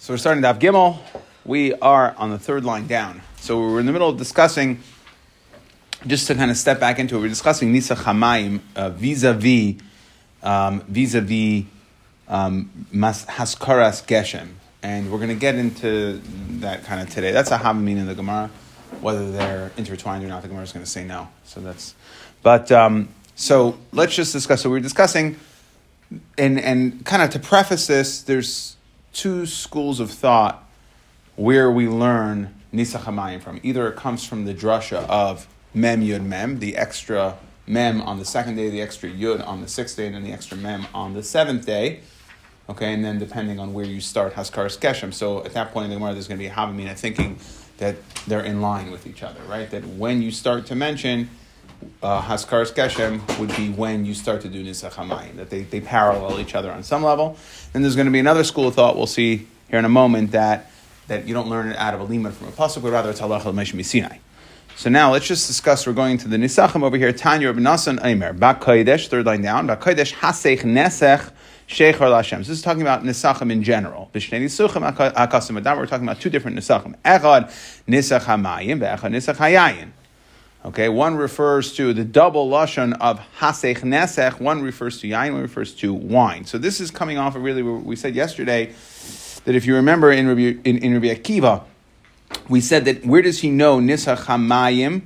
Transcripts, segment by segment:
So we're starting Daf Gimel. We are on the third line down. So we're in the middle of discussing, just to kind of step back into it, we're discussing Nisach HaMayim vis-a-vis Haskaras Geshem. And we're going to get into that kind of today. That's a Havamin in the Gemara. Whether they're intertwined or not, the Gemara is going to say no. So that's... But, so let's just discuss. So we're discussing, and kind of to preface this, there's two schools of thought where we learn Nisach HaMayim from. Either it comes from the drasha of Mem Yud Mem, the extra Mem on the second day, the extra Yud on the sixth day, and then the extra Mem on the seventh day. Okay, and then depending on where you start, Haskaras Geshem. So at that point in the Gemara, there's going to be a Havamina thinking that they're in line with each other, right? That when you start to mention Haskaras Geshem would be when you start to do Nisach HaMayim, that they parallel each other on some level. And there's going to be another school of thought we'll see here in a moment that you don't learn it out of a limud from a pasuk, but rather it's halacha l'meisha misinai. So now let's just discuss, we're going to the Nisachim over here. Tanya Rabbi Nasan Eimer, Ba'kodesh, third line down, Ba'kodesh haseich nesech sheichar l'Hashem. So this is talking about Nisachim in general. B'shnei Nisuchim hakasim adam, we're talking about two different Nisachim. Echad Nisach HaMayim, Echad Nisach HaYayin. Okay, one refers to the double lashon of haseich nesech, one refers to yayin, one refers to wine. So this is coming off of really what we said yesterday, that if you remember in Rabbi Akiva, we said that where does he know Nisach HaMayim?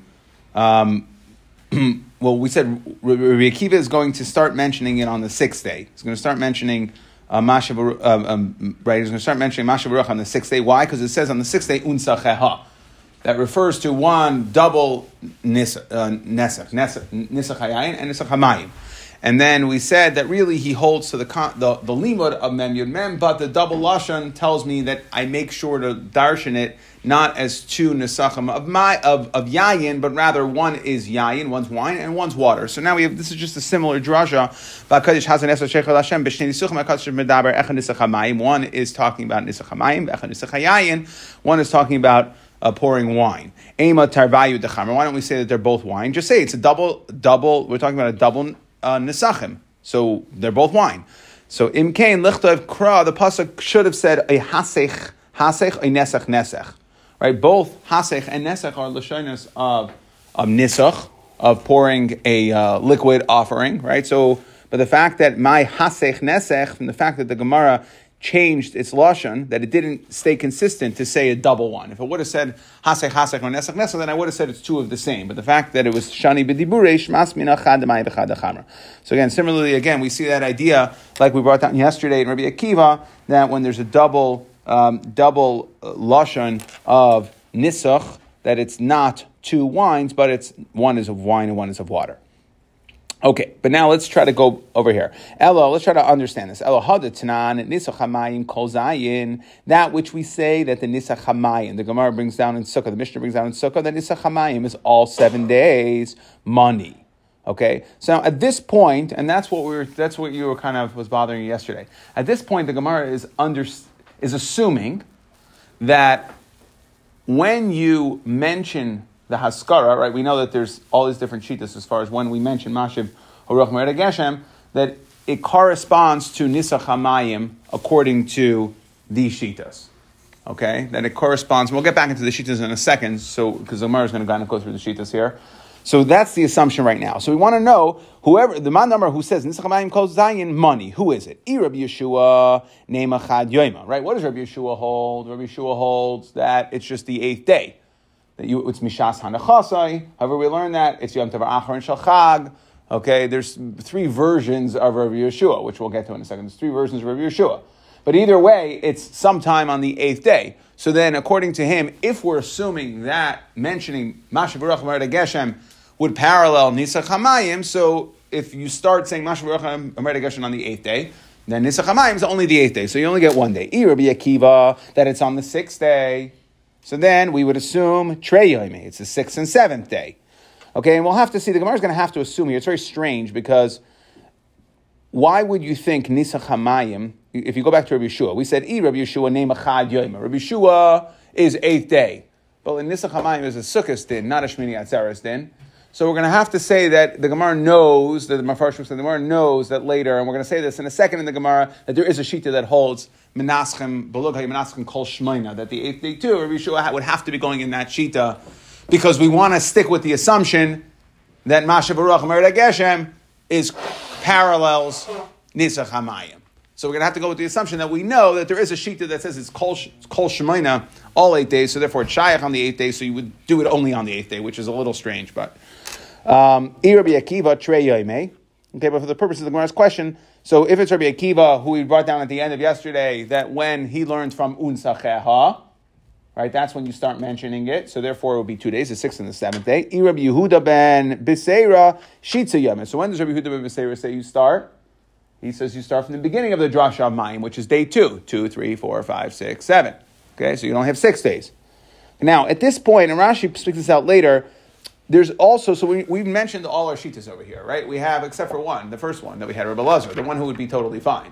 Well, we said Rabbi Akiva is going to start mentioning it on the sixth day. He's going to start mentioning Masha Baruch on the sixth day. Why? Because it says on the sixth day, Unsacheha. That refers to one double Nisach HaYayin and Nisach HaMayim. And then we said that really he holds to the limud of Mem Yud Mem, but the double lashon tells me that I make sure to darshan it not as two nesachim of yayin, but rather one is yayin, one's wine, and one's water. So now we have, this is just a similar drasha. One is talking about Nisach HaMayim, Echad Nisach HaYayin. One is talking about pouring wine. Ema tarvayu dechamer. Why don't we say that they're both wine? Just say it's a double. We're talking about a double nesachim. So they're both wine. So imkain lichtov kra. The pasuk should have said a haseich, a nesach nesach. Right? Both haseich and nesach are lashonas of nisach, of pouring a liquid offering. Right? So, but the fact that my haseich nesach, from the fact that the Gemara changed its lashon, that it didn't stay consistent to say a double one. If it would have said hasech hasech or nesach nesach, then I would have said it's two of the same. But the fact that it was shani b'diburei shmas mina chad ma'ay v'chad hachamer. So again, similarly, again, we see that idea like we brought down yesterday in Rabbi Akiva, that when there's a double lashon of nisach, that it's not two wines, but it's one is of wine and one is of water. Okay, but now let's try to go over here. Let's try to understand this. That which we say that the Nisach HaMayim, the Gemara brings down in Sukkah, the Mishnah brings down in Sukkah, that Nisach HaMayim is all 7 days money. Okay, so now at this point, and that's what you were kind of was bothering you yesterday. At this point, the Gemara is assuming that when you mention the Haskara, right? We know that there's all these different shittas as far as when we mention Mashiv Haruch Merida Geshem, that it corresponds to Nisach HaMayim according to these shittas. Okay? That it corresponds. We'll get back into the shittas in a second, so because Omar is going to kind of go through the shittas here. So that's the assumption right now. So we want to know whoever the man number who says Nisach HaMayim calls Zion money. Who is it? I Rabbi Yeshua Neim Achad Yoima. Right? What does Rabbi Yeshua hold? Rabbi Yeshua holds that it's just the 8th day. It's Mishas Hanachasai. However, we learn that it's Yom Tov Achar and Shalchag. Okay, there's three versions of Rabbi Yeshua, which we'll get to in a second. There's three versions of Rabbi Yeshua, but either way, it's sometime on the 8th day. So then, according to him, if we're assuming that mentioning Mashiv Baruch Merida Geshem would parallel Nisach HaMayim, so if you start saying Mashiv Baruch Merida Geshem on the 8th day, then Nisach HaMayim is only the 8th day, so you only get 1 day. I Rabbi Akiva that it's on the 6th day. So then we would assume Trei Yomi. It's the 6th and 7th day. Okay, and we'll have to see. The Gemara is going to have to assume here. It's very strange because why would you think Nisach HaMayim, if you go back to Rabbi Yeshua, we said, I Rabbi Yeshua Neim Achad Yomi. Rabbi Yeshua is 8th day. But in Nisach HaMayim is a Sukkos din, not a Shmini Atzeres din. So we're going to have to say that the Gemara knows, that the Mefarshim said the Gemara knows that later, and we're going to say this in a second in the Gemara, that there is a Shita that holds Menaschem, Belugai Menaschem Kol Shmaina, that the eighth day too, Rabbi Yeshua would have to be going in that shita, because we want to stick with the assumption that Masha Baruch Mered HaGeshem is parallels Nisach HaMayim. So we're going to have to go with the assumption that we know that there is a shita that says it's Kol Shemaina all 8 days, so therefore it's Shayach on the 8th day, so you would do it only on the 8th day, which is a little strange, but... Rabbi Akiva Trei Yoimei. Okay, but for the purpose of the Gemara's question, so if it's Rabbi Akiva, who we brought down at the end of yesterday, that when he learns from Unsacheha, right, that's when you start mentioning it. So therefore, it will be 2 days, the 6th and the 7th day. Rabbi Yehuda ben Biseira Shitza Yoimei. So when does Rabbi Yehuda ben Biseira say you start? He says you start from the beginning of the Drasha of Mayim, which is day 2, 2, 3, 4, 5, 6, 7. Okay, so you don't have 6 days. Now, at this point, and Rashi speaks this out later, there's also, so we mentioned all our shitas over here, right? We have, except for one, the first one that we had, Rabbi Elazar, the one who would be totally fine.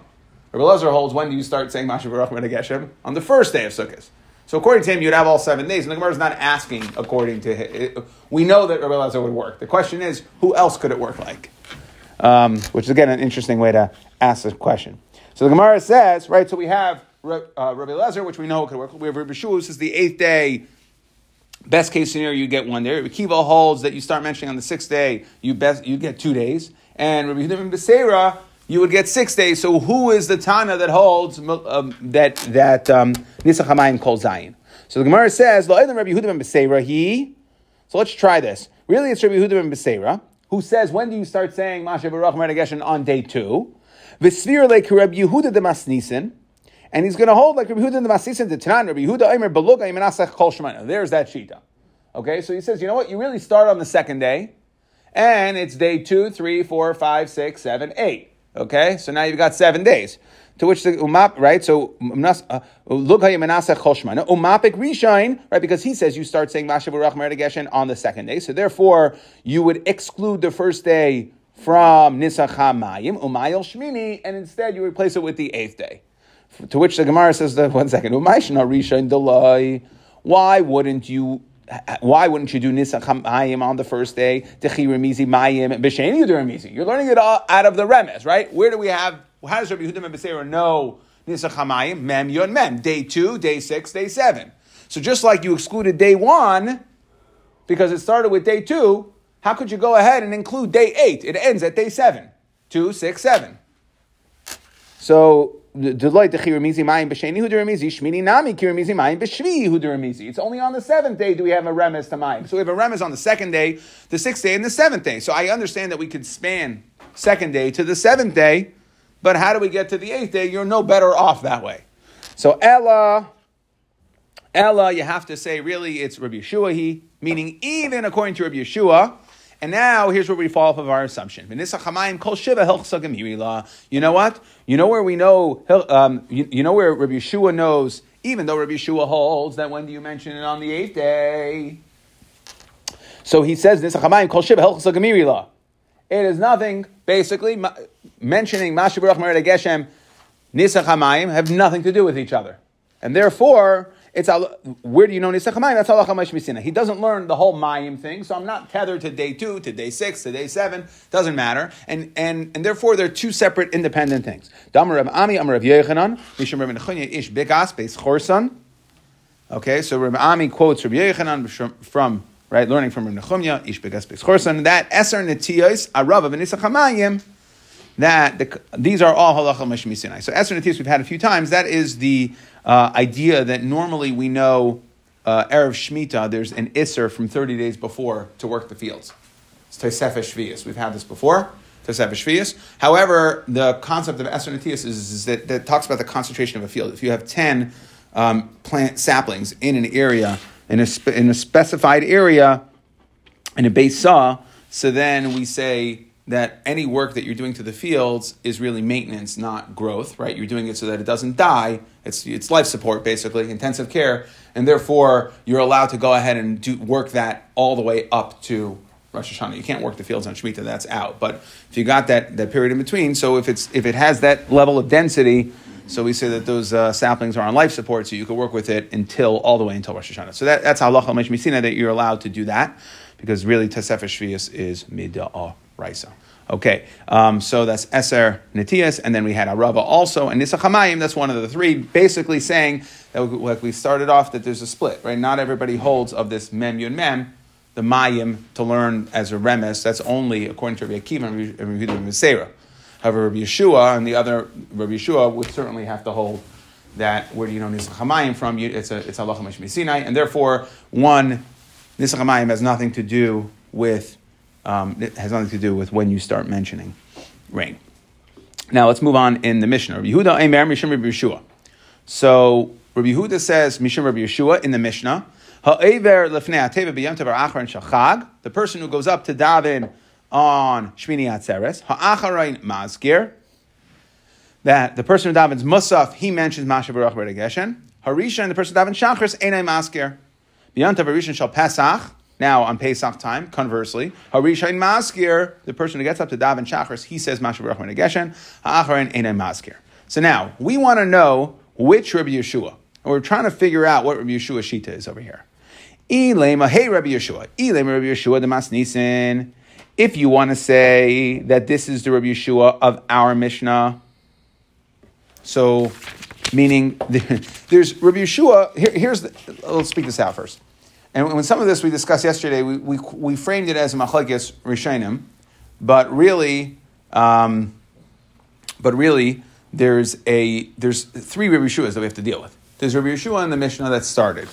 Rabbi Elazar holds, when do you start saying Masha Baruch Mered HaGeshem? On the first day of Sukkot. So according to him, you'd have all 7 days, and the Gemara is not asking according to him. We know that Rabbi Elazar would work. The question is, who else could it work like? Which is, again, an interesting way to ask this question. So the Gemara says, right, so we have Rabbi Elazar, which we know could work. We have Rabbi Shua, this is the 8th day. Best case scenario, you get 1 day. Rabbi Kiva holds that you start mentioning on the 6th day, you get 2 days. And Rabbi Yehuda ben Biseira, you would get 6 days. So who is the Tana that holds that Nisach HaMayim Kol Zayin? So the Gemara says, Lo Elam Rabbi Yehuda ben Biseira, he... So let's try this. Really, it's Rabbi Yehuda ben Biseira, who says, when do you start saying Masha Baruch Mered HaGeshem on day 2? V'svir leik Rabbi Yehuda de Masnisen. And he's going to hold like Rabbi Yehuda in the Masisim to Tanan, Rabbi Yehuda Omer Belugai Menasach Kol Shemaina. There's that shita. Okay, so he says, you know what? You really start on the 2nd day, and it's day 2, 3, 4, 5, 6, 7, 8. Okay, so now you've got 7 days. To which the Umap, right? So Belugai Menasach Kol Shemaina Umapik Rishain, right? Because he says you start saying Masha Baruch Mered HaGeshem on the 2nd day. So therefore, you would exclude the 1st day from Nisach HaMayim Umayil Shmini, and instead you replace it with the 8th day. To which the Gemara says, why wouldn't you do Nisach HaMayim on the 1st day? You're learning it all out of the Remes, right? Where do we have, how does Rabbi Yehuda ben Biseira know Nisach HaMayim? Mem Yod Mem, day 2, day 6, day 7. So just like you excluded day 1, because it started with day 2, how could you go ahead and include day 8? It ends at day 7. 2, 6, 7. So, it's only on the 7th day do we have a remes to Mayim. So we have a remes on the 2nd day, the 6th day, and the 7th day. So I understand that we could span 2nd day to the 7th day, but how do we get to the 8th day? You're no better off that way. So Ella, you have to say really it's Rabbi Yeshua he, meaning even according to Rabbi Yeshua. And now, here's where we fall off of our assumption. You know what? You know where we know, you know where Rabbi Yeshua knows, even though Rabbi Yeshua holds that when do you mention it on the 8th day? So he says, it is nothing, basically, mentioning Masha Baruch Mered HaGeshem, Nisach HaMayim have nothing to do with each other. And therefore... It's where do you know Nisach HaMayim? That's halacha mishmisina. He doesn't learn the whole Mayim thing, so I'm not tethered to day 2, to day 6, to day 7. Doesn't matter, and therefore they're two separate, independent things. Okay, so Reb Ami quotes Rabbi Yechanan from right learning from Reb Nechumya ish begas beis chorsan that eser netiyos arav of Nisach HaMayim. That these are all halacha mishmisinai. So Esr Natius we've had a few times. That is the idea that normally we know Erev Shemitah, there's an Isser from 30 days before to work the fields. It's Tosefes Shvius. We've had this before, Tosefes Shvius. However, the concept of Esr Natius is that talks about the concentration of a field. If you have 10 plant saplings in an area, in a specified area, in a base saw, so then we say... that any work that you're doing to the fields is really maintenance, not growth, right? You're doing it so that it doesn't die. It's life support, basically, intensive care. And therefore, you're allowed to go ahead and work that all the way up to Rosh Hashanah. You can't work the fields on Shemitah, that's out. But if you got that period in between, so if it has that level of density, so we say that those saplings are on life support, so you could work with it all the way until Rosh Hashanah. So that's halacha mishmisina, that you're allowed to do that, because really Tosefes Shvius is midah. Right, so Okay, so that's Eser Netias, and then we had Arava also, and Nisach HaMayim, that's one of the three, basically saying, that like we started off, that there's a split, right? Not everybody holds of this Mem Yud Mem, the Mayim, to learn as a remes. That's only, according to Rabbi Akiva and Rabbi Yehuda Mesera. However, Rabbi Yeshua and the other Rabbi Yeshua would certainly have to hold that, where do you know Nisach HaMayim from? It's Halacha Mishmei Sinai, and therefore, one, Nisach HaMayim has nothing to do with it has nothing to do with when you start mentioning rain. Now let's move on in the Mishnah. Rabbi Yehuda Eimer Mishum Rabbi Yeshua. So Rabbi Yehuda says Mishum Rabbi Yeshua in the Mishnah. Ha'ever lefnei ateva b'yom tov ha'achar shachag. The person who goes up to daven on Shmini Atzeres ha'acharin mazkir. That the person who davens musaf he mentions Mashav Baruch Berei Geshen. Harishon the person who davens shachris einai mazkir. B'yom tov harishon shel Pesach. Now, on Pesach time, conversely, Harishain Maskir, the person who gets up to daven Shachris, he says Mashav Baruch Berei Geshen, Ha'acharin Einai Maskir. So now, we want to know which Rabbi Yeshua. And we're trying to figure out what Rabbi Yeshua Shita is over here. Ilema Rabbi Yeshua D'mas Nisin. If you want to say that this is the Rabbi Yeshua of our Mishnah, so, meaning, there's Rabbi Yeshua, let's speak this out first. And when some of this we discussed yesterday, we framed it as machlokes rishonim, but really, there's three Rabbi Yeshuas that we have to deal with. There's Rabbi Yeshua in the Mishnah that started,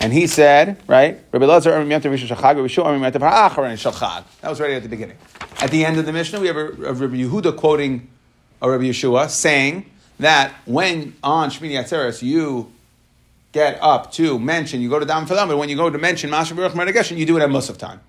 and he said, right, Rabbi Lazar Amri Miyantav Rishon Shachag, Rabbi Yeshua Amri Miyantav Ha'acharon Shachag. That was right at the beginning. At the end of the Mishnah, we have a Rabbi Yehuda quoting a Rabbi Yeshua saying that when on Shmini Atzeres you get up to mention, you go to daven for them, but when you go to mention Mashav Baruch Berei Geshen, you do it at Musaf time.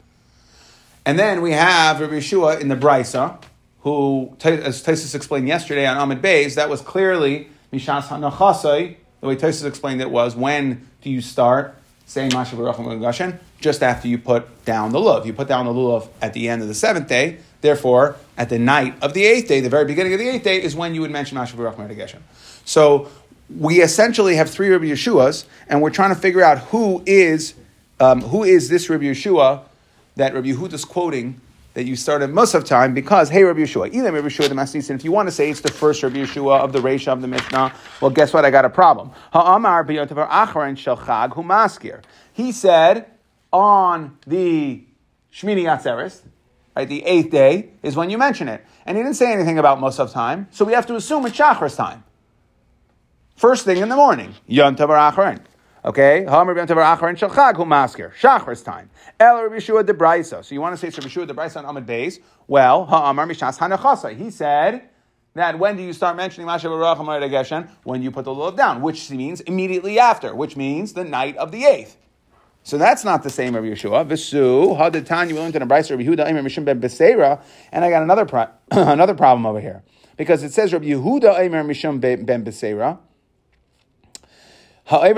And then we have Rabbi Yeshua in the Brisa, who, as Tosfos explained yesterday on Amud Beis, that was clearly Mishas HaNachasai, the way Tosfos explained it was, when do you start saying Mashav Baruch Berei Geshen? Just after you put down the lulav. You put down the lulav at the end of the seventh day, therefore, at the night of the eighth day, the very beginning of the eighth day, is when you would mention Mashav Baruch Berei Geshen. So, we essentially have three Rabbi Yeshuas, and we're trying to figure out who is this Rabbi Yeshua that Rabbi Yehuda is quoting that you started most of time, because, hey, Rabbi Yeshua, Elam Rabbi Yeshua D'mas Nisin, if you want to say it's the first Rabbi Yeshua of the Reisha of the Mishnah, well, guess what? I got a problem. Ha'amar b'yom tov ha'acharon shel chag hu maskir. He said on the Shmini Atzeres, right, the eighth day, is when you mention it. And he didn't say anything about most of time, so we have to assume it's Shachris time. First thing in the morning, Yom Tov Ha'acharon. Okay, Ha'amar b'yom tov ha'acharon shel chag hu maskir. Shachris time. El Rabbi Yeshua d'Brisa. So you want to say it's Rabbi Yeshua d'Brisa on Amud Beis? Well, Ha'amar mishas hanachasai. He said that when do you start mentioning Mashav Baruch Berei Geshen? When you put the lulav down, which means immediately after, which means the night of the eighth. So that's not the same Rabbi Yeshua. V'su ha'detanya willing to d'Brisa Rabbi Yehuda Eimer Mishum ben Beseira. And I got another problem over here, because it says Rabbi Yehuda Eimer Mishum ben Beseira. The one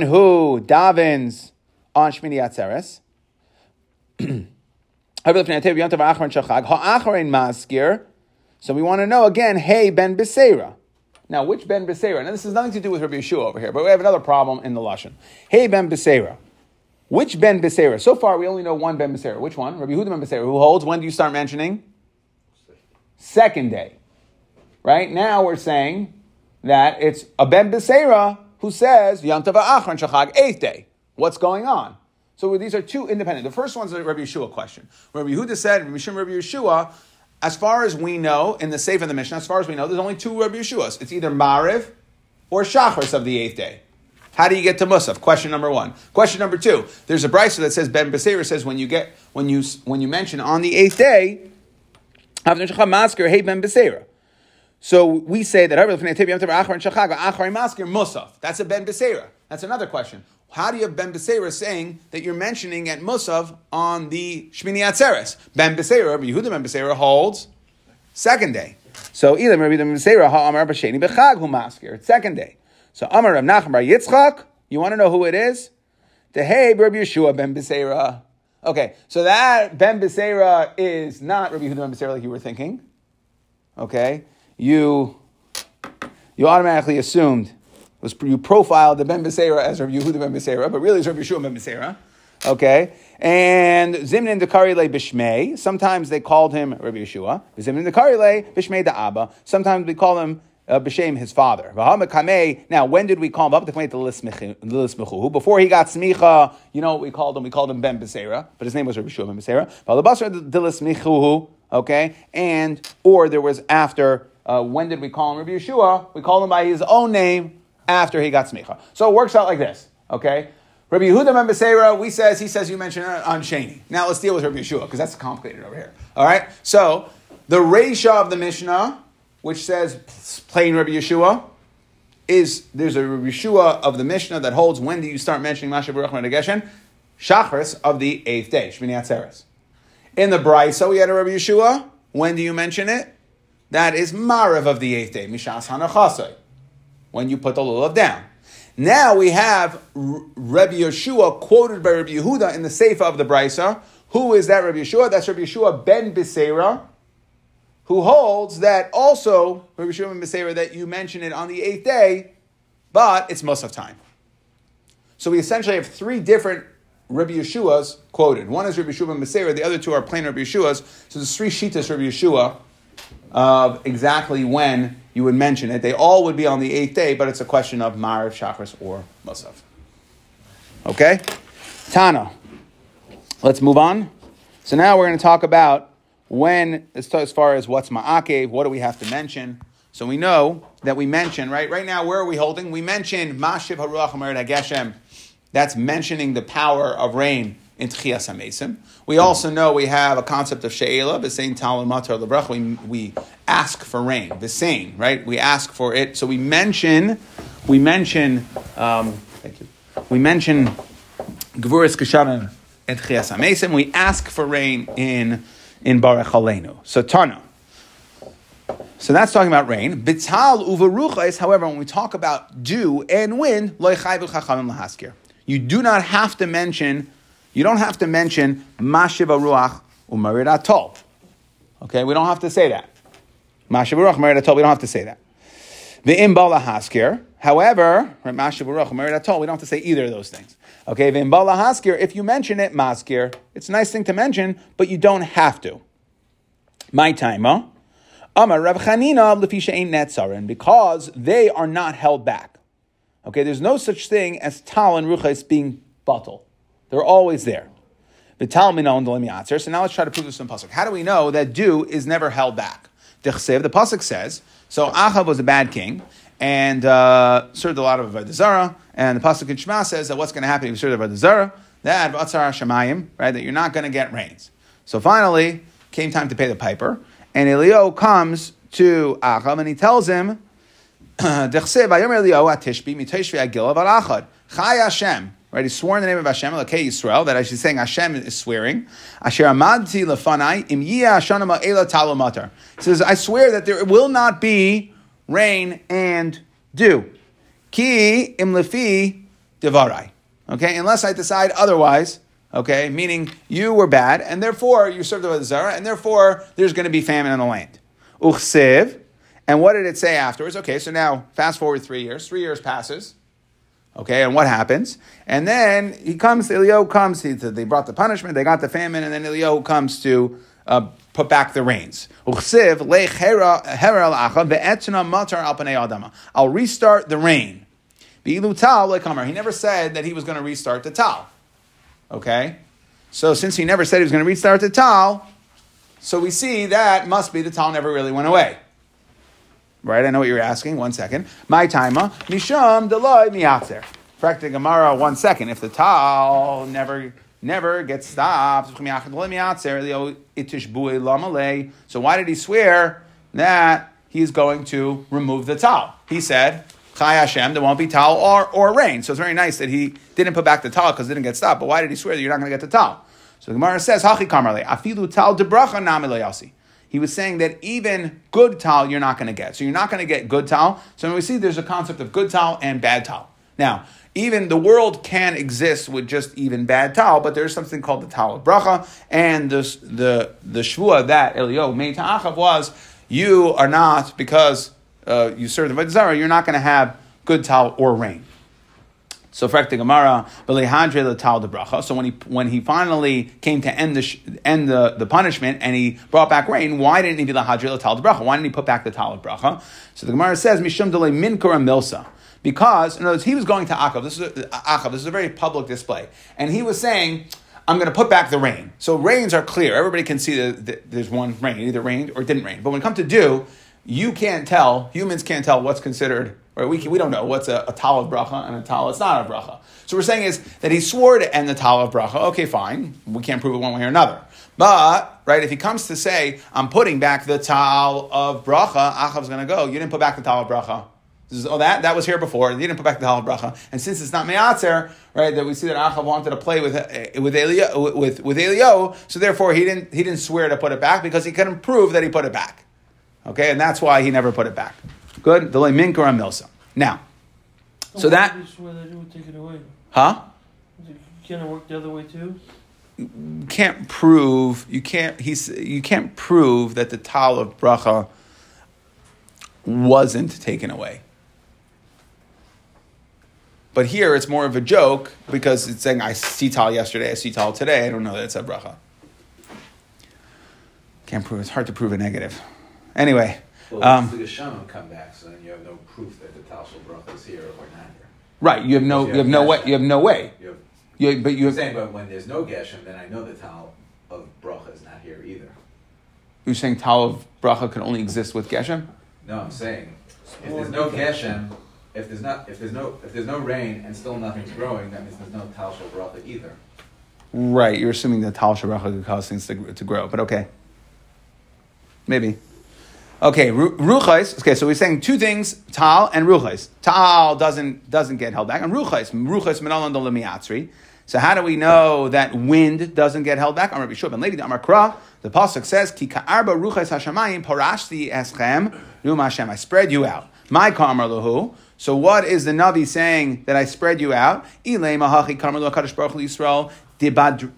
who davens on Shmini Atzeres. So we want to know again, hey, Ben Beseira. Now, which Ben Beseira? Now, this has nothing to do with Rabbi Yeshua over here, but we have another problem in the Lashon. Hey, Ben Beseira. Which Ben Beseira? So far, we only know one Ben Beseira. Which one? Rabbi Yehuda Ben Beseira, who holds, when do you start mentioning? Second day. Right? Now we're saying that it's a Ben Beseira who says, Yom Tov Ha'acharon Shel Chag, eighth day. What's going on? So these are two independent. The first one's a Rabbi Yeshua question. Rabbi Yehuda said, Mishum Rabbi Yeshua, as far as we know, in the Sefer of the Mishnah, as far as we know, there's only two Rabbi Yeshuas. It's either Maariv or Shachris of the eighth day. How do you get to Musaf? Question number one. Question number two. There's a Brisa that says, Ben Beseira says, when you mention on the eighth day, Avner Shachar Masker, hey Ben Beseira. So we say that that's a Ben Beseira. That's another question. How do you have Ben Beseira saying that you're mentioning at Musaf on the Shmini Atzeres? Ben Beseira, Yehuda Ben Beseira holds second day. So Elam Rabbi Ben Beseira ha'amar b'sheni b'chag hu maskir. It's second day. So Amar Rav Nachman bar Yitzchak. You want to know who it is? Tehei Rabbi Yeshua Ben Beseira. Okay, so that Ben Beseira is not Rabbi Yehuda Ben Beseira like you were thinking. Okay. You automatically assumed, you profiled the Ben Beseira as Rabbi Yehuda Ben Beseira, but really it's Rabbi Yeshua Ben Beseira. Okay? And Zimnin Dekarile Bishmei. Sometimes they called him Rabbi Yeshua. Zimnin Dekarile Bishmei Da'aba. Sometimes we call him B'Shem, his father. Now, when did we call him up? Before he got smicha, you know what we called him? We called him Ben Becerra, but his name was Rabbi Yeshua Ben Becerra. Okay? And, or there was after, when did we call him Rabbi Yeshua? We called him by his own name after he got smicha. So it works out like this. Okay? Rabbi Yehuda Ben Becerra, he says you mentioned on Shani. Now let's deal with Rabbi Yeshua, because that's complicated over here. All right? So, the Reisha of the Mishnah, which says plain Rabbi Yeshua, is there's a Rabbi Yeshua of the Mishnah that holds when do you start mentioning Mashiach Baruch Hu Geshen? Shacharis of the 8th day, Shmini Atzeres. In the Brisa, we had a Rabbi Yeshua. When do you mention it? That is Maariv of the 8th day, Mishas Hanachasai, when you put the lulav down. Now we have Rabbi Yeshua quoted by Rabbi Yehuda in the Seifa of the Brisa. Who is that Rabbi Yeshua? That's Rabbi Yeshua Ben Becerra, who holds that also, Rabbi Yeshua Ben Becerra, that you mention it on the 8th day, but it's Musaf time. So we essentially have three different Rabbi Yeshuas quoted. One is Rabbi Yeshua Ben Becerra, the other two are plain Rabbi Yeshuas. So there's three Shitas Rabbi Yeshua of exactly when you would mention it. They all would be on the 8th day, but it's a question of Ma'ariv, Shacharis, or Musaf. Okay? Tana. Let's move on. So now we're going to talk about when, as far as what's ma'akev, what do we have to mention? So we know that we mention, right now, where are we holding? We mentioned Mashiv Haruach HaMered HaGeshem. That's mentioning the power of rain in Tchias HaMesim. We also know we have a concept of She'ela, V'sein Talon Matar L'Brach. We ask for rain, V'sein, right? We ask for it. So we mention Gvuras Kisharon in Tchias HaMesim. We ask for rain in Baruch Aleinu. So Tana. So that's talking about rain. Bital uverucha is, however, when we talk about dew and wind, lo yichayvu chachamim lahaskir. You don't have to mention Mashiv Haruach uMarid Atol. Okay, we don't have to say that. Mashiv Haruach uMarid Atol, we don't have to say that. The imbal lahaskir, however, Mashiv Haruach uMarid Atol, we don't have to say either of those things. Okay, v'imbal lahaskir, if you mention it, maskir, it's a nice thing to mention, but you don't have to. My time, huh? Amar Rav Chanina l'fisha ein netzarin, because they are not held back. Okay, there's no such thing as tal and ruchais being batal. They're always there. V'tal minon d'lo mi'atzer. So now let's try to prove this in the pasuk. How do we know that dew is never held back? The pasuk says, so Ahav was a bad king, and served a lot of Avodah Zarah. And the pasuk in Shema says that what's going to happen if you serve Avodah Zarah? That v'atzara shamayim, right? That you're not going to get rains. So finally, came time to pay the piper, and Elio comes to Ahav and he tells him, "Dechsev v'yomer Elio atishbi mitishvi agila v'rachad chay Hashem." Right? He's sworn in the name of Hashem, Elokei Yisrael, that as he's saying, Hashem is swearing. Asher amadti lefanai im yia hashanam ha'ela tal u'matar. He says, I swear that there will not be rain and dew. Ki im lefi devarai. Okay, unless I decide otherwise. Okay, meaning you were bad, and therefore you served the Zarah, and therefore there's going to be famine in the land. Uchsev, and what did it say afterwards? Okay, so now fast forward 3 years. 3 years passes. Okay, and what happens? And then Eliyahu comes. They brought the punishment. They got the famine, and then Eliyahu comes to put back the reins. I'll restart the rain. He never said that he was going to restart the tal. Okay? So since he never said he was going to restart the tal, so we see that must be the tal never really went away. Right? I know what you're asking. 1 second. My taima. Misham deloi miatzer. Practically Gemara, 1 second. If the tal never gets stopped. So why did he swear that he's going to remove the tal? He said, Chai Hashem, there won't be tal or rain. So it's very nice that he didn't put back the tal because it didn't get stopped. But why did he swear that you're not going to get the tal? So the Gemara says, Hachi kamarle, afilu tal debracha namile yasi. He was saying that even good tal you're not going to get. So you're not going to get good tal. So when we see there's a concept of good tal and bad tal. Now, even the world can exist with just even bad tal, but there's something called the tal of bracha, and the shvua that Eliyahu made to Achav was, you are not, because you serve the Avodah Zarah, you're not going to have good tal or rain. So frekta gemara belehadre letal debracha. So when he finally came to end the punishment and he brought back rain, why didn't he be lahadre letal debracha? Why didn't he put back the tal debracha? So the gemara says mishum delay minkara milsa. Because, in other words, he was going to Akav. This is a very public display. And he was saying, I'm going to put back the rain. So rains are clear. Everybody can see that there's one rain. It either rained or it didn't rain. But when it comes to dew, you can't tell, humans can't tell what's considered, or we don't know what's a tal of bracha and a tal. It's not a bracha. So we're saying is that he swore to end the tal of bracha. Okay, fine. We can't prove it one way or another. But, right, if he comes to say, I'm putting back the tal of bracha, Akhav's going to go, you didn't put back the tal of bracha. Oh, that was here before. They didn't put back the Tal Bracha, and since it's not Me'atzer, right? That we see that Achav wanted to play with Elio, so therefore he didn't swear to put it back because he couldn't prove that he put it back. Okay, and that's why he never put it back. Good. Delay minkara milsa. Now, so that you swear that it would take it away, huh? Can it work the other way too? You can't prove that the Tal of Bracha wasn't taken away. But here it's more of a joke because it's saying, I see tal yesterday, I see tal today, I don't know that it's a bracha. Can't prove, it's hard to prove a negative. Anyway. Well, the Geshem come back, so then you have no proof that the tal shel bracha is here or not here. Right, you have no way. But when there's no Geshem, then I know the tal of bracha is not here either. You're saying tal of bracha can only exist with Geshem? No, I'm saying if there's no Geshem, if there's no rain and still nothing's growing, that means there's no Tal Shel Bracha either. Right, you're assuming that Tal Shel Bracha could cause things to grow, but okay, maybe. Okay, Ruchais. Okay, so we're saying two things: Tal and Ruchais. Tal doesn't get held back, and Ruchais Menalan Dol Miatzri. So how do we know that wind doesn't get held back? Amar Bishur ben Levi Amar Kra. The pasuk says, "Ki ka'arba ruchas hashamayim parashti eschem nu Hashem." I spread you out. My kamar lahu. So what is the Navi saying that I spread you out? Ilei mahachi kamar lo kadosh baruch hu Yisrael dibad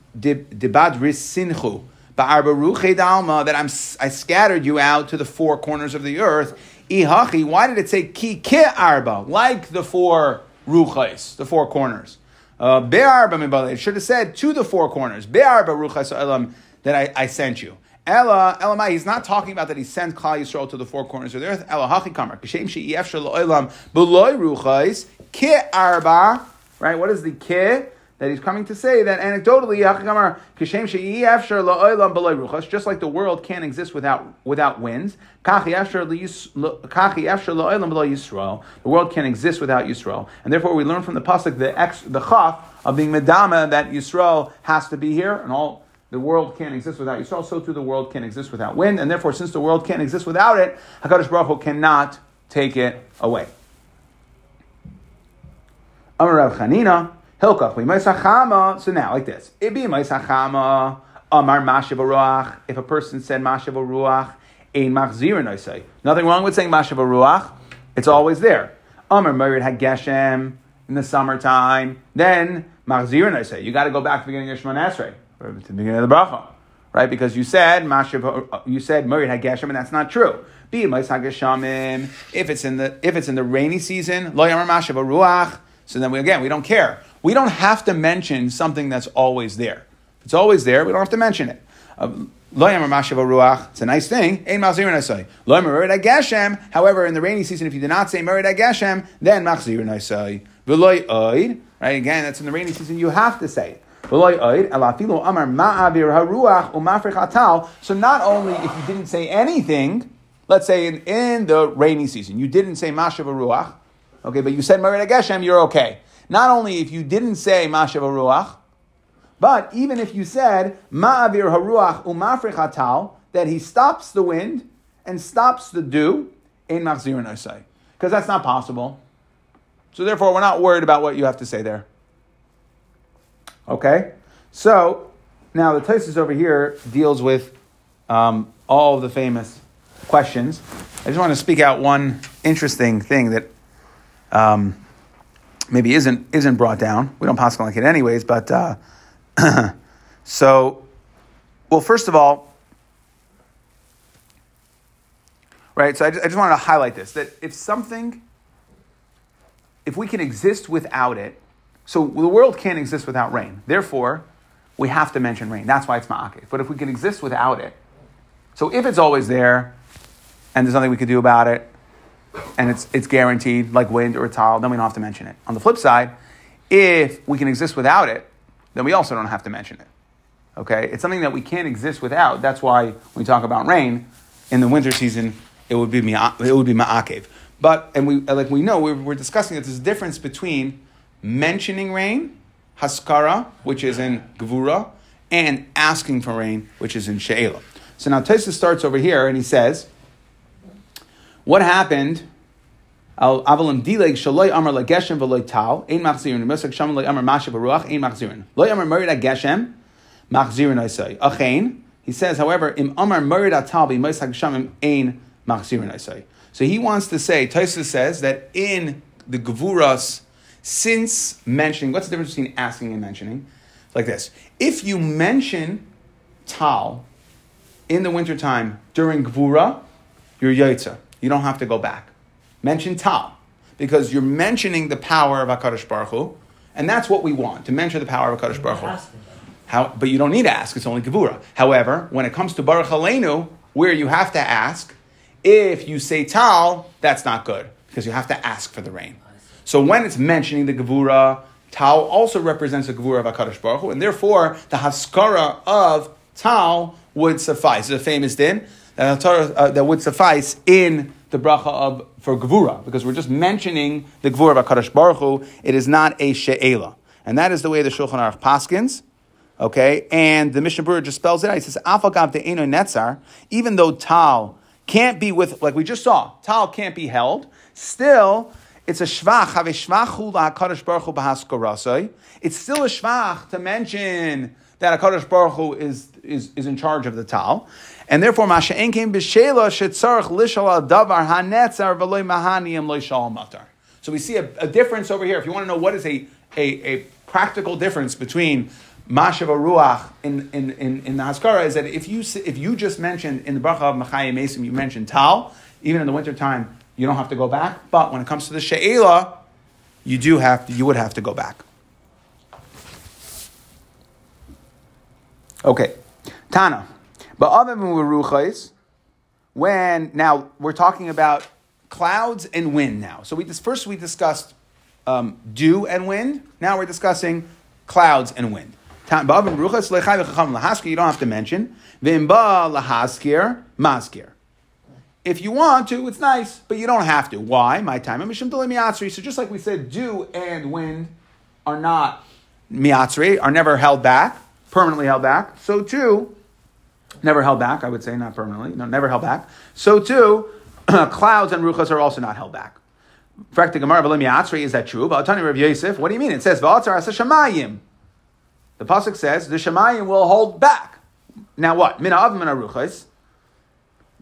risinchu ba'arba ruche dalma, that I scattered you out to the four corners of the earth. Ihachi. Why did it say ki ka'arba, like the four ruchas, the four corners? It should have said to the four corners. Be'arba ruchas elam, that I sent you. Ella elamai. He's not talking about that he sent Klal Yisrael to the four corners of the earth. Ella hachi kamar kishem she'ef shelo elam beloy ruchas ke'arba. Right. What is the ke that he's coming to say? That anecdotally hachi kamar kishem she'ef shelo elam beloy ruchas. Just like the world can't exist without winds. The world can't exist without Yisrael, and therefore we learn from the pasuk the chaf of being medama that Yisrael has to be here, and all the world can't exist without Yisrael. So too the world can't exist without wind, and therefore since the world can't exist without it, Hakadosh Baruch Hu cannot take it away. Amar Rav Chanina Hilkach Ma'isachama. So now like this: Ibi Ma'isachama Amar Mashiv Ruach. If a person said Mashiv Ruach. Ein machzirin, I say. Nothing wrong with saying Mashav Ruach. It's always there. Amar Merid HaGeshem in the summertime. Then machzirin, I say. You got to go back to the beginning of Shemona Esrei, to the beginning of the bracha, right? Because you said Mashav, you said Merid HaGeshem, and that's not true. Be Meis HaGeshamim. If it's in the rainy season, Lo Yamar Mashav Ruach. So then we don't care. We don't have to mention something that's always there. If it's always there, we don't have to mention it. It's a nice thing. However, in the rainy season, if you did not say Merid HaGeshem, then Machzirin Asay. Right, again, that's in the rainy season, you have to say it. So not only if you didn't say anything, let's say in the rainy season, you didn't say Mashav Ruach, okay, but you said Merid HaGeshem, you're okay. Not only if you didn't say Mashav Ruach, but even if you said ma'avir haruach umafrich hatal, that he stops the wind and stops the dew, ein machzirin osai, because that's not possible. So therefore, we're not worried about what you have to say there. Okay. So now the Tosfos over here deals with all of the famous questions. I just want to speak out one interesting thing that maybe isn't brought down. We don't paskin like it anyways, but. So, well, first of all, right, so I just wanted to highlight this, that if we can exist without it, So the world can't exist without rain. Therefore, we have to mention rain. That's why it's ma'akif. But if we can exist without it, so if it's always there, and there's nothing we can do about it, and it's guaranteed, like wind or tal, then we don't have to mention it. On the flip side, if we can exist without it, then we also don't have to mention it. Okay? It's something that we can't exist without. That's why when we talk about rain, in the winter season, it would be ma'akev. But, and we're discussing that there's a difference between mentioning rain, haskara, which is in gevura, and asking for rain, which is in she'ela. So now Tosfos starts over here, and he says, what happened? He says, however, so he wants to say, Tosfos says that in the Gevuras, since mentioning, what's the difference between asking and mentioning? Like this. If you mention Tal in the wintertime during Gevura, you're Yotze. You don't have to go back. Mention Tal, because you're mentioning the power of HaKadosh Baruch Hu, and that's what we want, to mention the power of HaKadosh Baruch Hu. But you don't need to ask, it's only Gevura. However, when it comes to Baruch Aleinu, where you have to ask, if you say Tal, that's not good, because you have to ask for the rain. So when it's mentioning the Gevura, Tal also represents the Gevura of HaKadosh Baruch Hu, and therefore the Haskara of Tal would suffice. It's a famous din that would suffice in the bracha for Gevura, because we're just mentioning the Gevura of HaKadosh Baruch Hu. It is not a she'ela. And that is the way the Shulchan Aruch paskins. Okay? And the Mishnah Berurah just spells it out. He says, Af agav de'eino netzar, even though Tal can't be with, like we just saw, Tal can't be held, still, it's a shvach. Have a shvach hu la'HaKadosh Baruch Hu b'haskarasoi. It's still a shvach to mention that HaKadosh Baruch Hu is in charge of the Tal, and therefore ma'ashe'en came b'sheila shetzarich lishal al davar hanetzar v'loy mahaniim loy shal matar. So we see a difference over here. If you want to know what is a practical difference between Mashav Ruach in the Haskara, is that if you just mentioned in the Bracha of Machayim Esim, you mentioned Tal, even in the wintertime, you don't have to go back. But when it comes to the She'ela, you would have to go back. Okay. Tana. Now we're talking about clouds and wind now. So we discussed dew and wind. Now we're discussing clouds and wind. You don't have to mention. If you want to, it's nice, but you don't have to. Why? My time. So just like we said, dew and wind are not miatzri, are never held back, permanently held back. So too, never held back, I would say, not permanently, no, never held back. So too, clouds and ruchas are also not held back. In fact, the Gemara B'lim Yatzri, is that true? What do you mean? It says, the pasuk says, the Shemayim will hold back. Now what? Mina avim mina ruchas.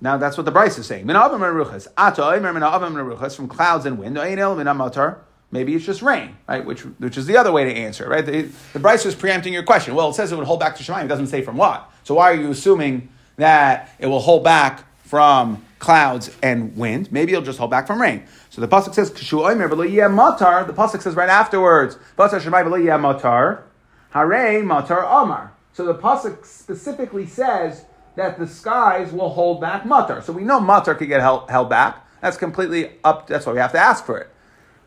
Now that's what the Bryce is saying. Mina avim mina ruchas. Ato oimer mina avim mina ruchas, from clouds and wind. Oinel mina matar. Maybe it's just rain, right? Which is the other way to answer, right? The Bryce was preempting your question. Well, it says it would hold back to Shemayim. It doesn't say from what. So why are you assuming that it will hold back from clouds and wind? Maybe it'll just hold back from rain. So the pasuk says, "Kishu oimer v'lo yeh matar." The pasuk says right afterwards, "Basar shemay v'lo yeh matar, harei matar amar." So the pasuk specifically says that the skies will hold back matar. So we know matar could get held back. That's completely up. That's why we have to ask for it.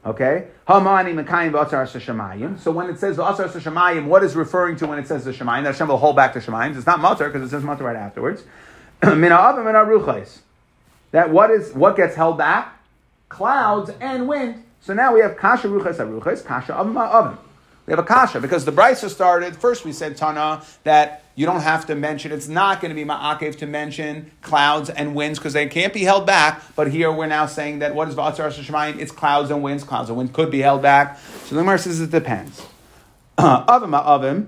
Okay. Hamani mekayim v'asar shemayim. So when it says v'asar shemayim, what is referring to when it says the shemayim? That Hashem will hold back the shemayim. It's not matar because it says matar right afterwards. Mina avim mina ruchais. That what gets held back? Clouds and wind. So now we have kasha ruchas aruchas, kasha avim avim. We have a kasha because the brisa started. First we said Tana that you don't have to mention. It's not going to be ma'akev to mention clouds and winds because they can't be held back. But here we're now saying that what is v'atzar shemayim? It's clouds and winds. Clouds and wind could be held back. So the Gemara says it depends. Avim avim,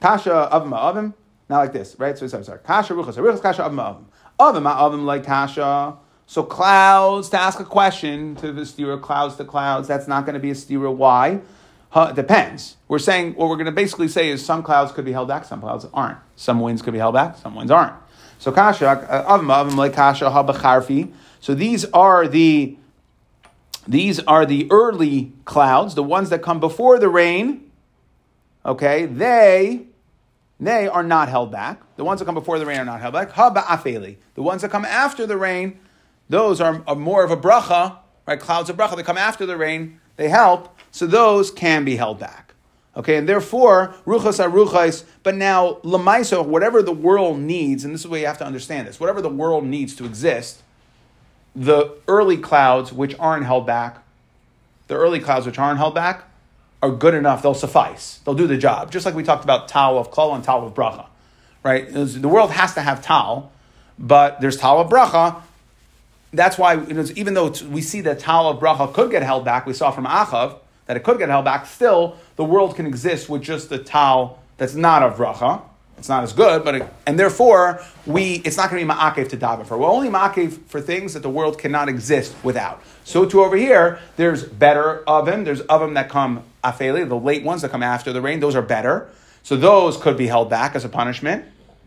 kasha avim avim. Not like this, right? So sorry. Kasha ruchas aruchas, kasha avim avim. Avim avim like kasha. So clouds, to ask a question to the stira, clouds to clouds, that's not going to be a stira. Why? Depends. We're saying, what we're going to basically say is some clouds could be held back, some clouds aren't. Some winds could be held back, some winds aren't. So kasha, avim, like kasha, habacharfi. So these are the These are the early clouds, the ones that come before the rain. Okay, they are not held back. The ones that come before the rain are not held back. Haba'afeli. The ones that come after the rain, those are more of a bracha, right? Clouds of bracha, they come after the rain, they help. So those can be held back. Okay, and therefore, ruchas aruchais, but now, lemaiso, whatever the world needs, and this is where you have to understand this, whatever the world needs to exist, the early clouds which aren't held back, are good enough, they'll suffice. They'll do the job. Just like we talked about tal of klal and tal of bracha, right? The world has to have tal, but there's tal of bracha. That's why, even though we see that tal of bracha could get held back, we saw from Achav that it could get held back, still the world can exist with just the tal that's not of bracha. It's not as good, but and therefore it's not going to be ma'akev to daven for. We're only ma'akev for things that the world cannot exist without. So to over here, there's better oven. There's oven that come afeli, the late ones that come after the rain. Those are better. So those could be held back as a punishment.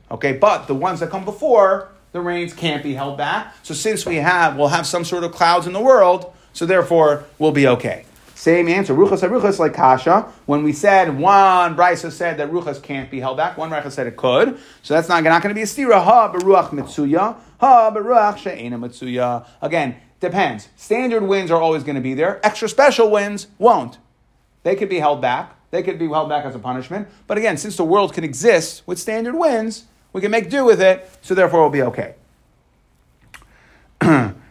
Okay, but the ones that come before the rains can't be held back. So since we'll have some sort of clouds in the world, so therefore we'll be okay. Same answer. Ruchas aruchas like kasha. When we said one brisa said that ruchas can't be held back, one brisa said it could. So that's not going to be a stira. Ha beruach mitsuya. Ha beruach she'ena mitsuya. Again, depends. Standard winds are always going to be there. Extra special winds won't. They could be held back. They could be held back as a punishment. But again, since the world can exist with standard winds, we can make do with it. So therefore, we'll be okay.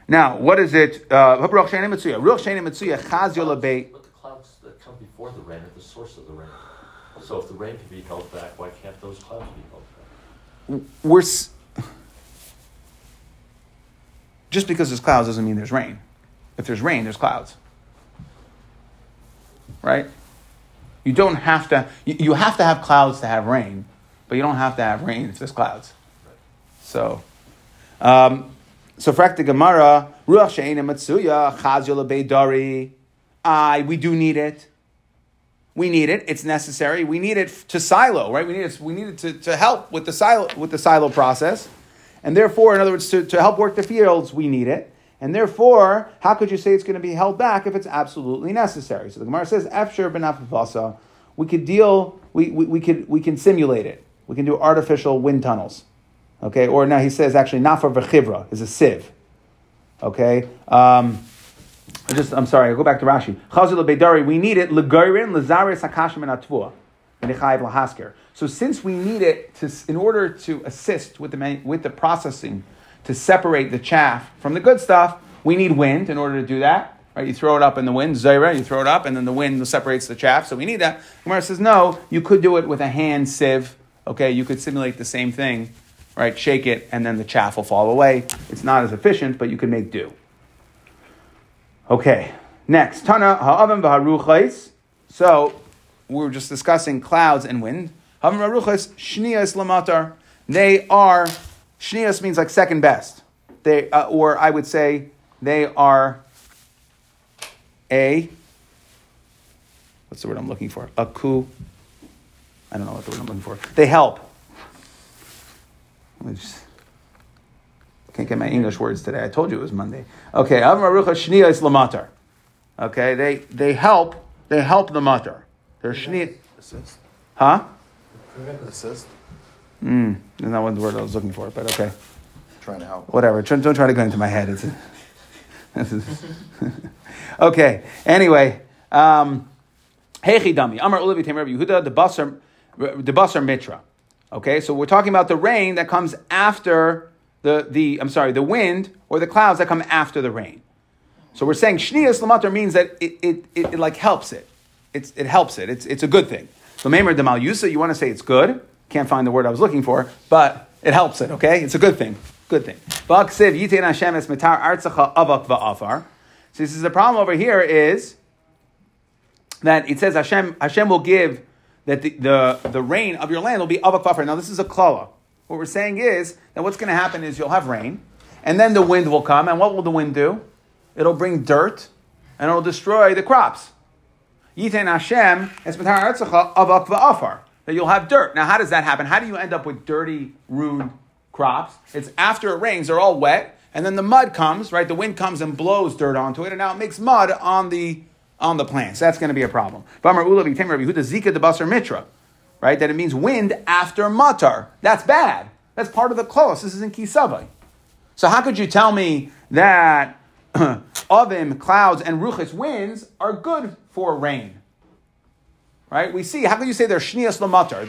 Now, what is it? Ruch she'ena mitzuya. Ruch she'ena mitzuya chaz yolabei. But the clouds that come before the rain are the source of the rain. So if the rain can be held back, why can't those clouds be held back? Just because there's clouds doesn't mean there's rain. If there's rain, there's clouds. Right? You don't have to... You have to have clouds to have rain, but you don't have to have rain if there's clouds. Right. So... So, frakta Gemara, ruach she'ena mitzuya, chaz yolabei dari. We do need it. We need it. It's necessary. We need it to silo, right? We need it to help with the silo process, and therefore, in other words, to help work the fields, we need it. And therefore, how could you say it's going to be held back if it's absolutely necessary? So the Gemara says, efshar b'nafavasa. We could deal. We can simulate it. We can do artificial wind tunnels. Okay, or now he says actually nafar v'chivra is a sieve. Okay, I'll go back to Rashi. Chazul lebeidari, we need it legorin lezaris hakashim and atvua v'nichayev lahasker. So since we need it in order to assist with the processing to separate the chaff from the good stuff, we need wind in order to do that. Right, you throw it up in the wind, zaira. You throw it up, and then the wind separates the chaff. So we need that. Gemara says no, you could do it with a hand sieve. Okay, you could simulate the same thing. Right, shake it, and then the chaff will fall away. It's not as efficient, but you can make do. Okay, next. Tana, ha'avim v'haruchais. So, we were just discussing clouds and wind. Ha'avim v'haruchais, shniyas lamatar. They are, shniyas means like second best. They, or I would say, they are They help. Can't get my English words today. I told you it was Monday. Okay, Av Marucha Shniya is Lamatar. Okay, they help. They help the matar. They're Shniya. Assist. Huh? Assist. That wasn't the word I was looking for, but okay. Trying to help. Whatever. Don't try to go into my head. Okay. Anyway, Heichi Dami Amar Ulevi Tamer Yehuda the Basar Mitra. Okay, so we're talking about the rain that comes after the wind or the clouds that come after the rain. So we're saying shniyas lamatar means that it like helps it. It helps it. It's a good thing. So meimer demal yusa, you want to say it's good. Can't find the word I was looking for, but it helps it, okay? It's a good thing. Good thing. V'aksiv yitein Hashem es mitar artzacha avak va'afar. So this is the problem over here is that it says Hashem will give that the rain of your land will be avak v'afar. Now, this is a klala. What we're saying is that what's going to happen is you'll have rain, and then the wind will come, and what will the wind do? It'll bring dirt, and it'll destroy the crops. Yitein Hashem es mitar artzacha avak v'afar. That you'll have dirt. Now, how does that happen? How do you end up with dirty, ruined crops? It's after it rains, they're all wet, And then the mud comes, right? The wind comes and blows dirt onto it, and now it makes mud on the plants. That's going to be a problem. Right? That it means wind after matar. That's bad. That's part of the kolos. This is in Kisavai. So how could you tell me that Ovim, clouds, and ruchis, winds, are good for rain? Right? We see, how can you say they're shnias lamatar?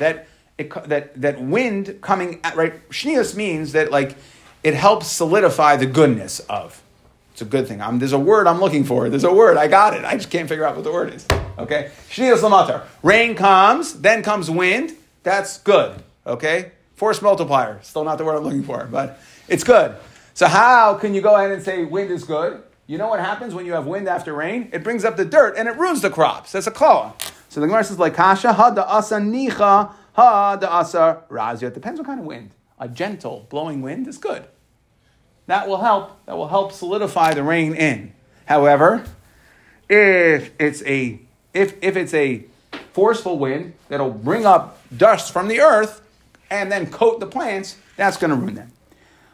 That wind coming at, right? Shnias means that, like, it helps solidify the goodness of. It's a good thing. There's a word I'm looking for. There's a word. I got it. I just can't figure out what the word is. Okay? Shnias lamatar. Rain comes, then comes wind. That's good. Okay? Force multiplier. Still not the word I'm looking for, but it's good. So how can you go ahead and say wind is good? You know what happens when you have wind after rain? It brings up the dirt and it ruins the crops. That's a kola. So the Gemara says, like kasha, ha da'asa nicha, ha da'asa razia. It depends what kind of wind. A gentle blowing wind is good. That will help. That will help solidify the rain in. However, if it's a forceful wind that'll bring up dust from the earth and then coat the plants, that's going to ruin them.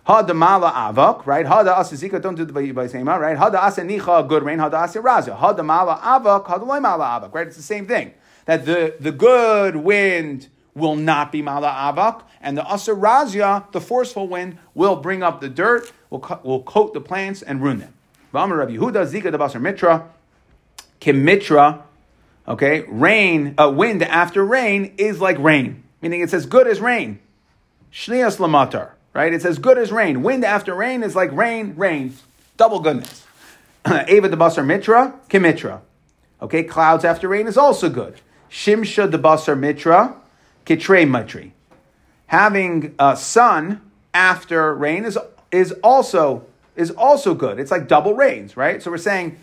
Hada mala avok, right? Hada asa zika, don't do the baisema, right? Hada asa nicha, good rain. Hada asa raza. Hada mala avok, hada loy mala avok, right? It's the same thing. That the good wind will not be mala avok, and the asa razia, the forceful wind, will bring up the dirt, will coat the plants and ruin them. V'amar Rabbi Yehuda zika debasar mitra, kim mitra, okay? Rain, wind after rain is like rain, meaning it's as good as rain. Shnias lamatar. Right? It's as good as rain. Wind after rain is like rain. Double goodness. Eva de basar mitra, kimitra. Okay, clouds after rain is also good. Shimsha de basar mitra, kitre matri. Having sun after rain is also good. It's like double rains, right? So we're saying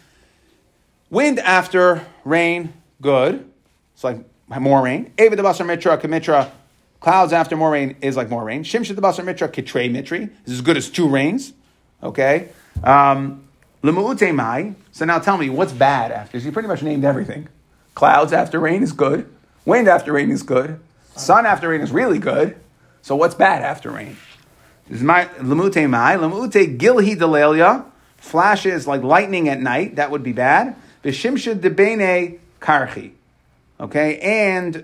wind after rain, good. It's like more rain. Eva de basar mitra, kimitra. Clouds after more rain is like more rain. Shimshit the basar mitra kitrei mitri. This is as good as two rains. Okay. Lemu'ute mai. So now tell me, what's bad after? So you pretty much named everything. Clouds after rain is good. Wind after rain is good. Sun after rain is really good. So what's bad after rain? This is my lemu'ute mai. Lemu'ute gilhi delelia. Flashes like lightning at night. That would be bad. V'shimshit debene karchi. Okay. And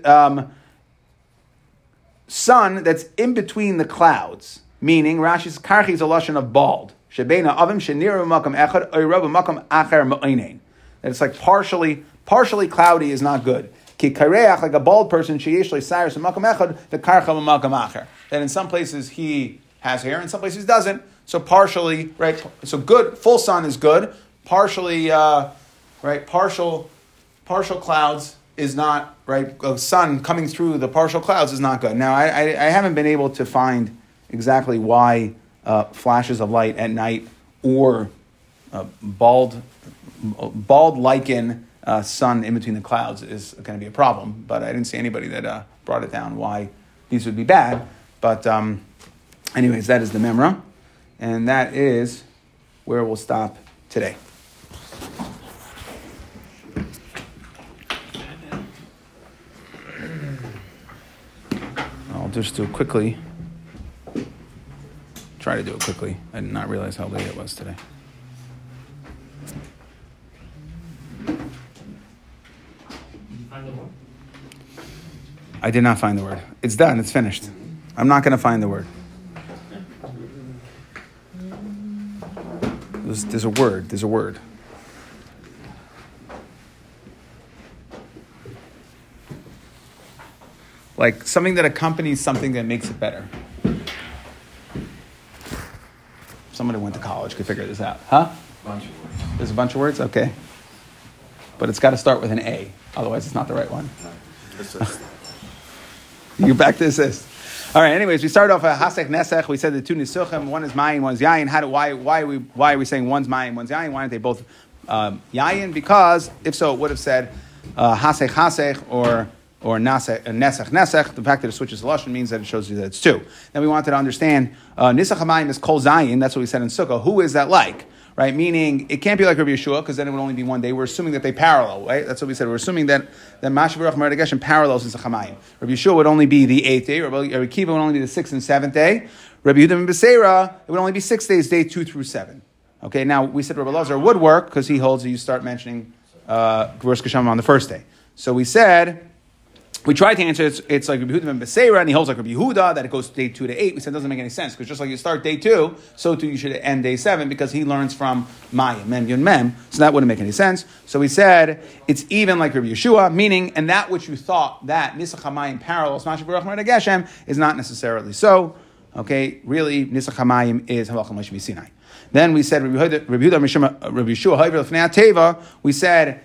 sun that's in between the clouds, meaning Rashi's karchi is a lashon of bald. Shebeina avim sheniru makam echad oirav makam acher me'onein. That it's like partially cloudy is not good. Ki kareach, like a bald person, sheyeshli sayrus makam echad the karcha makam acher. That in some places he has hair, in some places he doesn't. So partially, right? So good, full sun is good. Partially, right? Partial clouds is not, right, the sun coming through the partial clouds is not good. Now, I haven't been able to find exactly why flashes of light at night or bald lichen sun in between the clouds is going to be a problem, but I didn't see anybody that brought it down why these would be bad. But anyways, that is the Memra, and that is where we'll stop today. Just do it quickly. Try to do it quickly. I did not realize how late it was today. I did not find the word. It's done. It's finished. I'm not going to find the word. There's a word. There's a word. Like something that accompanies something that makes it better. Someone who went to college could figure this out. Huh? Bunch of words. There's a bunch of words? Okay. But it's got to start with an A. Otherwise, it's not the right one. Assist. You back to assist. All right, anyways, we started off at Hasek Nesech. We said the two Nisuchim. One is Mayim, one's Yayin. Why are we saying one's Mayim, one's Yayin? Why aren't they both Yayin? Because, if so, it would have said Hasek Hasek or Nesach. The fact that it switches the Lashon means that it shows you that it's two. Then we wanted to understand, Nisach HaMayim is Kol Zayin, that's what we said in Sukkah. Who is that like? right? Meaning it can't be like Rabbi Yeshua because then it would only be one day. We're assuming that they parallel, right? That's what we said. We're assuming that Mashiach Berurah Ma'areh Geshem parallels in Chamayim. Rabbi Yeshua would only be the 8th day. Rabbi Akiva would only be the 6th and 7th day. Rabbi Yehuda ben Beseira, it would only be 6 days, day 2 through 7. Okay, now we said Rabbi Lazar would work because he holds that you start mentioning Geburah Geshem on the 1st day. So we said, we tried to answer it's like Rabbi Yehuda ben Beseira, and he holds like Rabbi Yehuda that it goes day 2 to 8. We said it doesn't make any sense because just like you start day 2, so too you should end day 7 because he learns from Maya, Mem Yun Mem, so that wouldn't make any sense. So we said it's even like Rabbi Yeshua, meaning and that which you thought that Nisach HaMayim parallels Mashiach Berurah Ma'areh Geshem is not necessarily so. Okay, really Nisach HaMayim is Halachah Moshe Sinai. Then we said we said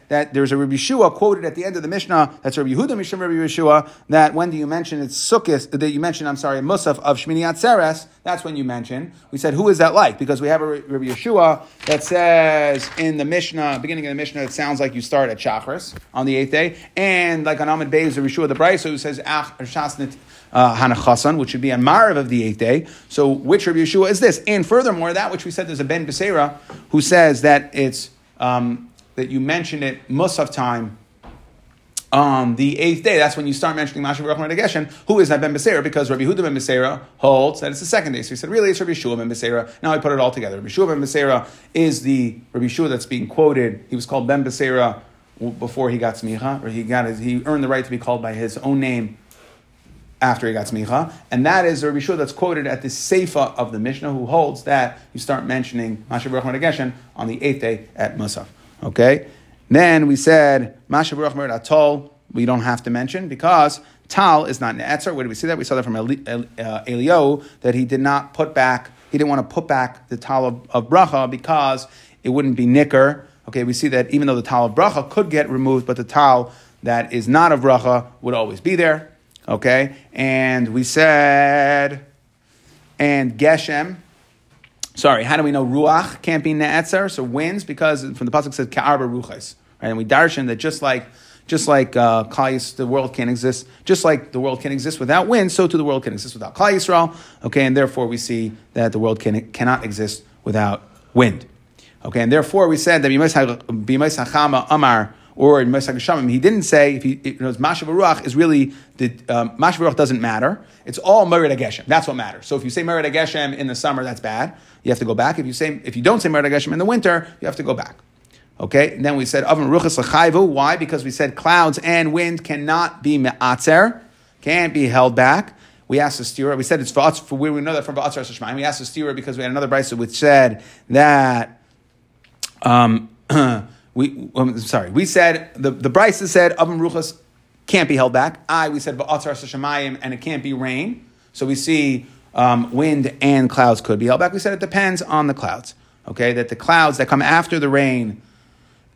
that there's a Rabbi Yeshua quoted at the end of the Mishnah, that's Rabbi Yehuda Mishum Rabbi Yeshua, that when do you mention Musaf of Shmini Atzeres, that's when you mention. We said who is that like? Because we have a Rabbi Yeshua that says in the Mishnah, beginning of the Mishnah, it sounds like you start at Shacharis on the 8th day, and like on Ahmed Bey is Rabbi Yeshua the Brayso who says Ach Shasnit Hanachasan, which would be on Marav of the 8th day. So which Rabbi Yeshua is this? And furthermore, that which we said there's a Ben Beseira who says that it's that you mention it Musaf time on the 8th day. That's when you start mentioning Mashiach Berurah Ma'areh Geshem. Who is that Ben Beseira? Because Rabbi Yehuda ben Beseira holds that it's the 2nd day. So he said, really, it's Rabbi Yeshua ben Beseira. Now I put it all together. Rabbi Yeshua ben Beseira is the Rabbi Yeshua that's being quoted. He was called Ben Beseira before he got smicha, or he earned the right to be called by his own name after he got smicha, and that is Rabbi Yeshua that's quoted at the Seifa of the Mishnah, who holds that you start mentioning Mashiach Berurah Ma'areh Geshem on the 8th day at Musaf. Okay, then we said Mashiach Berurah Ma'areh Atol we don't have to mention because Tal is not an etzer. Where did we see that? We saw that from Elio that he did not put back. He didn't want to put back the Tal of Bracha because it wouldn't be nicker. Okay, we see that even though the Tal of Bracha could get removed, but the Tal that is not of Bracha would always be there. Okay, and we said, and Geshem, sorry, how do we know Ruach can't be Ne'etzer? So winds, because from the Pasuk it says, Ka'arba Ruchais, right? And we darshan that just like Klal Yisrael, the world can't exist, just like the world can exist without wind, so too the world can exist without Klal Yisrael. Okay, and therefore we see that the world cannot exist without wind. Okay, and therefore we said that B'mais HaChama Amar, or in Mashiach Geshamim, he didn't say, if he knows Mashiach Berurah is really, Mashiach Berurah doesn't matter. It's all Ma'areh Geshem. That's what matters. So if you say Ma'areh Geshem in the summer, that's bad. You have to go back. If you don't say Ma'areh Geshem in the winter, you have to go back. Okay? And then we said, Oven Ruchas L'chayvu. Why? Because we said clouds and wind cannot be Me'atzer, can't be held back. We asked the stira. We said it's for where we know that from Va'atzer Shemaim. We asked the stira because we had another brisa which said that, We said the Brisa said Avim Ruchas can't be held back. We said Ba'atzar Shemayim and it can't be rain. So we see wind and clouds could be held back. We said it depends on the clouds. Okay, that the clouds that come after the rain,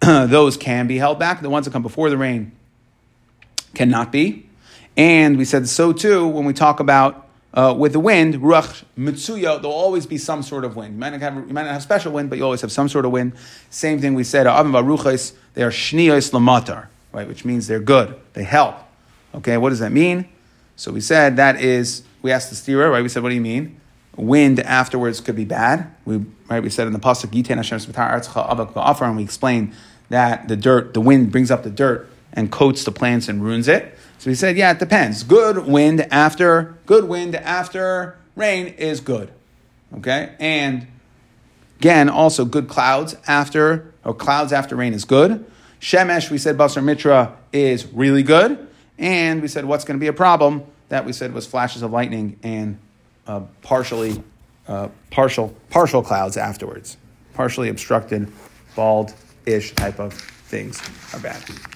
those can be held back. The ones that come before the rain cannot be. And we said so too when we talk about with the wind, ruach mitsuyo, there'll always be some sort of wind. You might not have special wind, but you always have some sort of wind. Same thing we said, Avim Baruchos, they are shniyos lamatar, right? Which means they're good, they help. Okay, what does that mean? So we said that is, we asked the stira, right? We said, what do you mean? Wind afterwards could be bad. We said in the pasuk, Yitein Hashem Shmita Artzecha Avak Va'afar, and we explained that the wind brings up the dirt and coats the plants and ruins it. So he said, yeah, it depends. Good wind after rain is good. Okay? And again, also good clouds after rain is good. Shemesh, we said Basar Mitra is really good. And we said what's going to be a problem? That we said was flashes of lightning and partial clouds afterwards. Partially obstructed, bald-ish type of things are bad.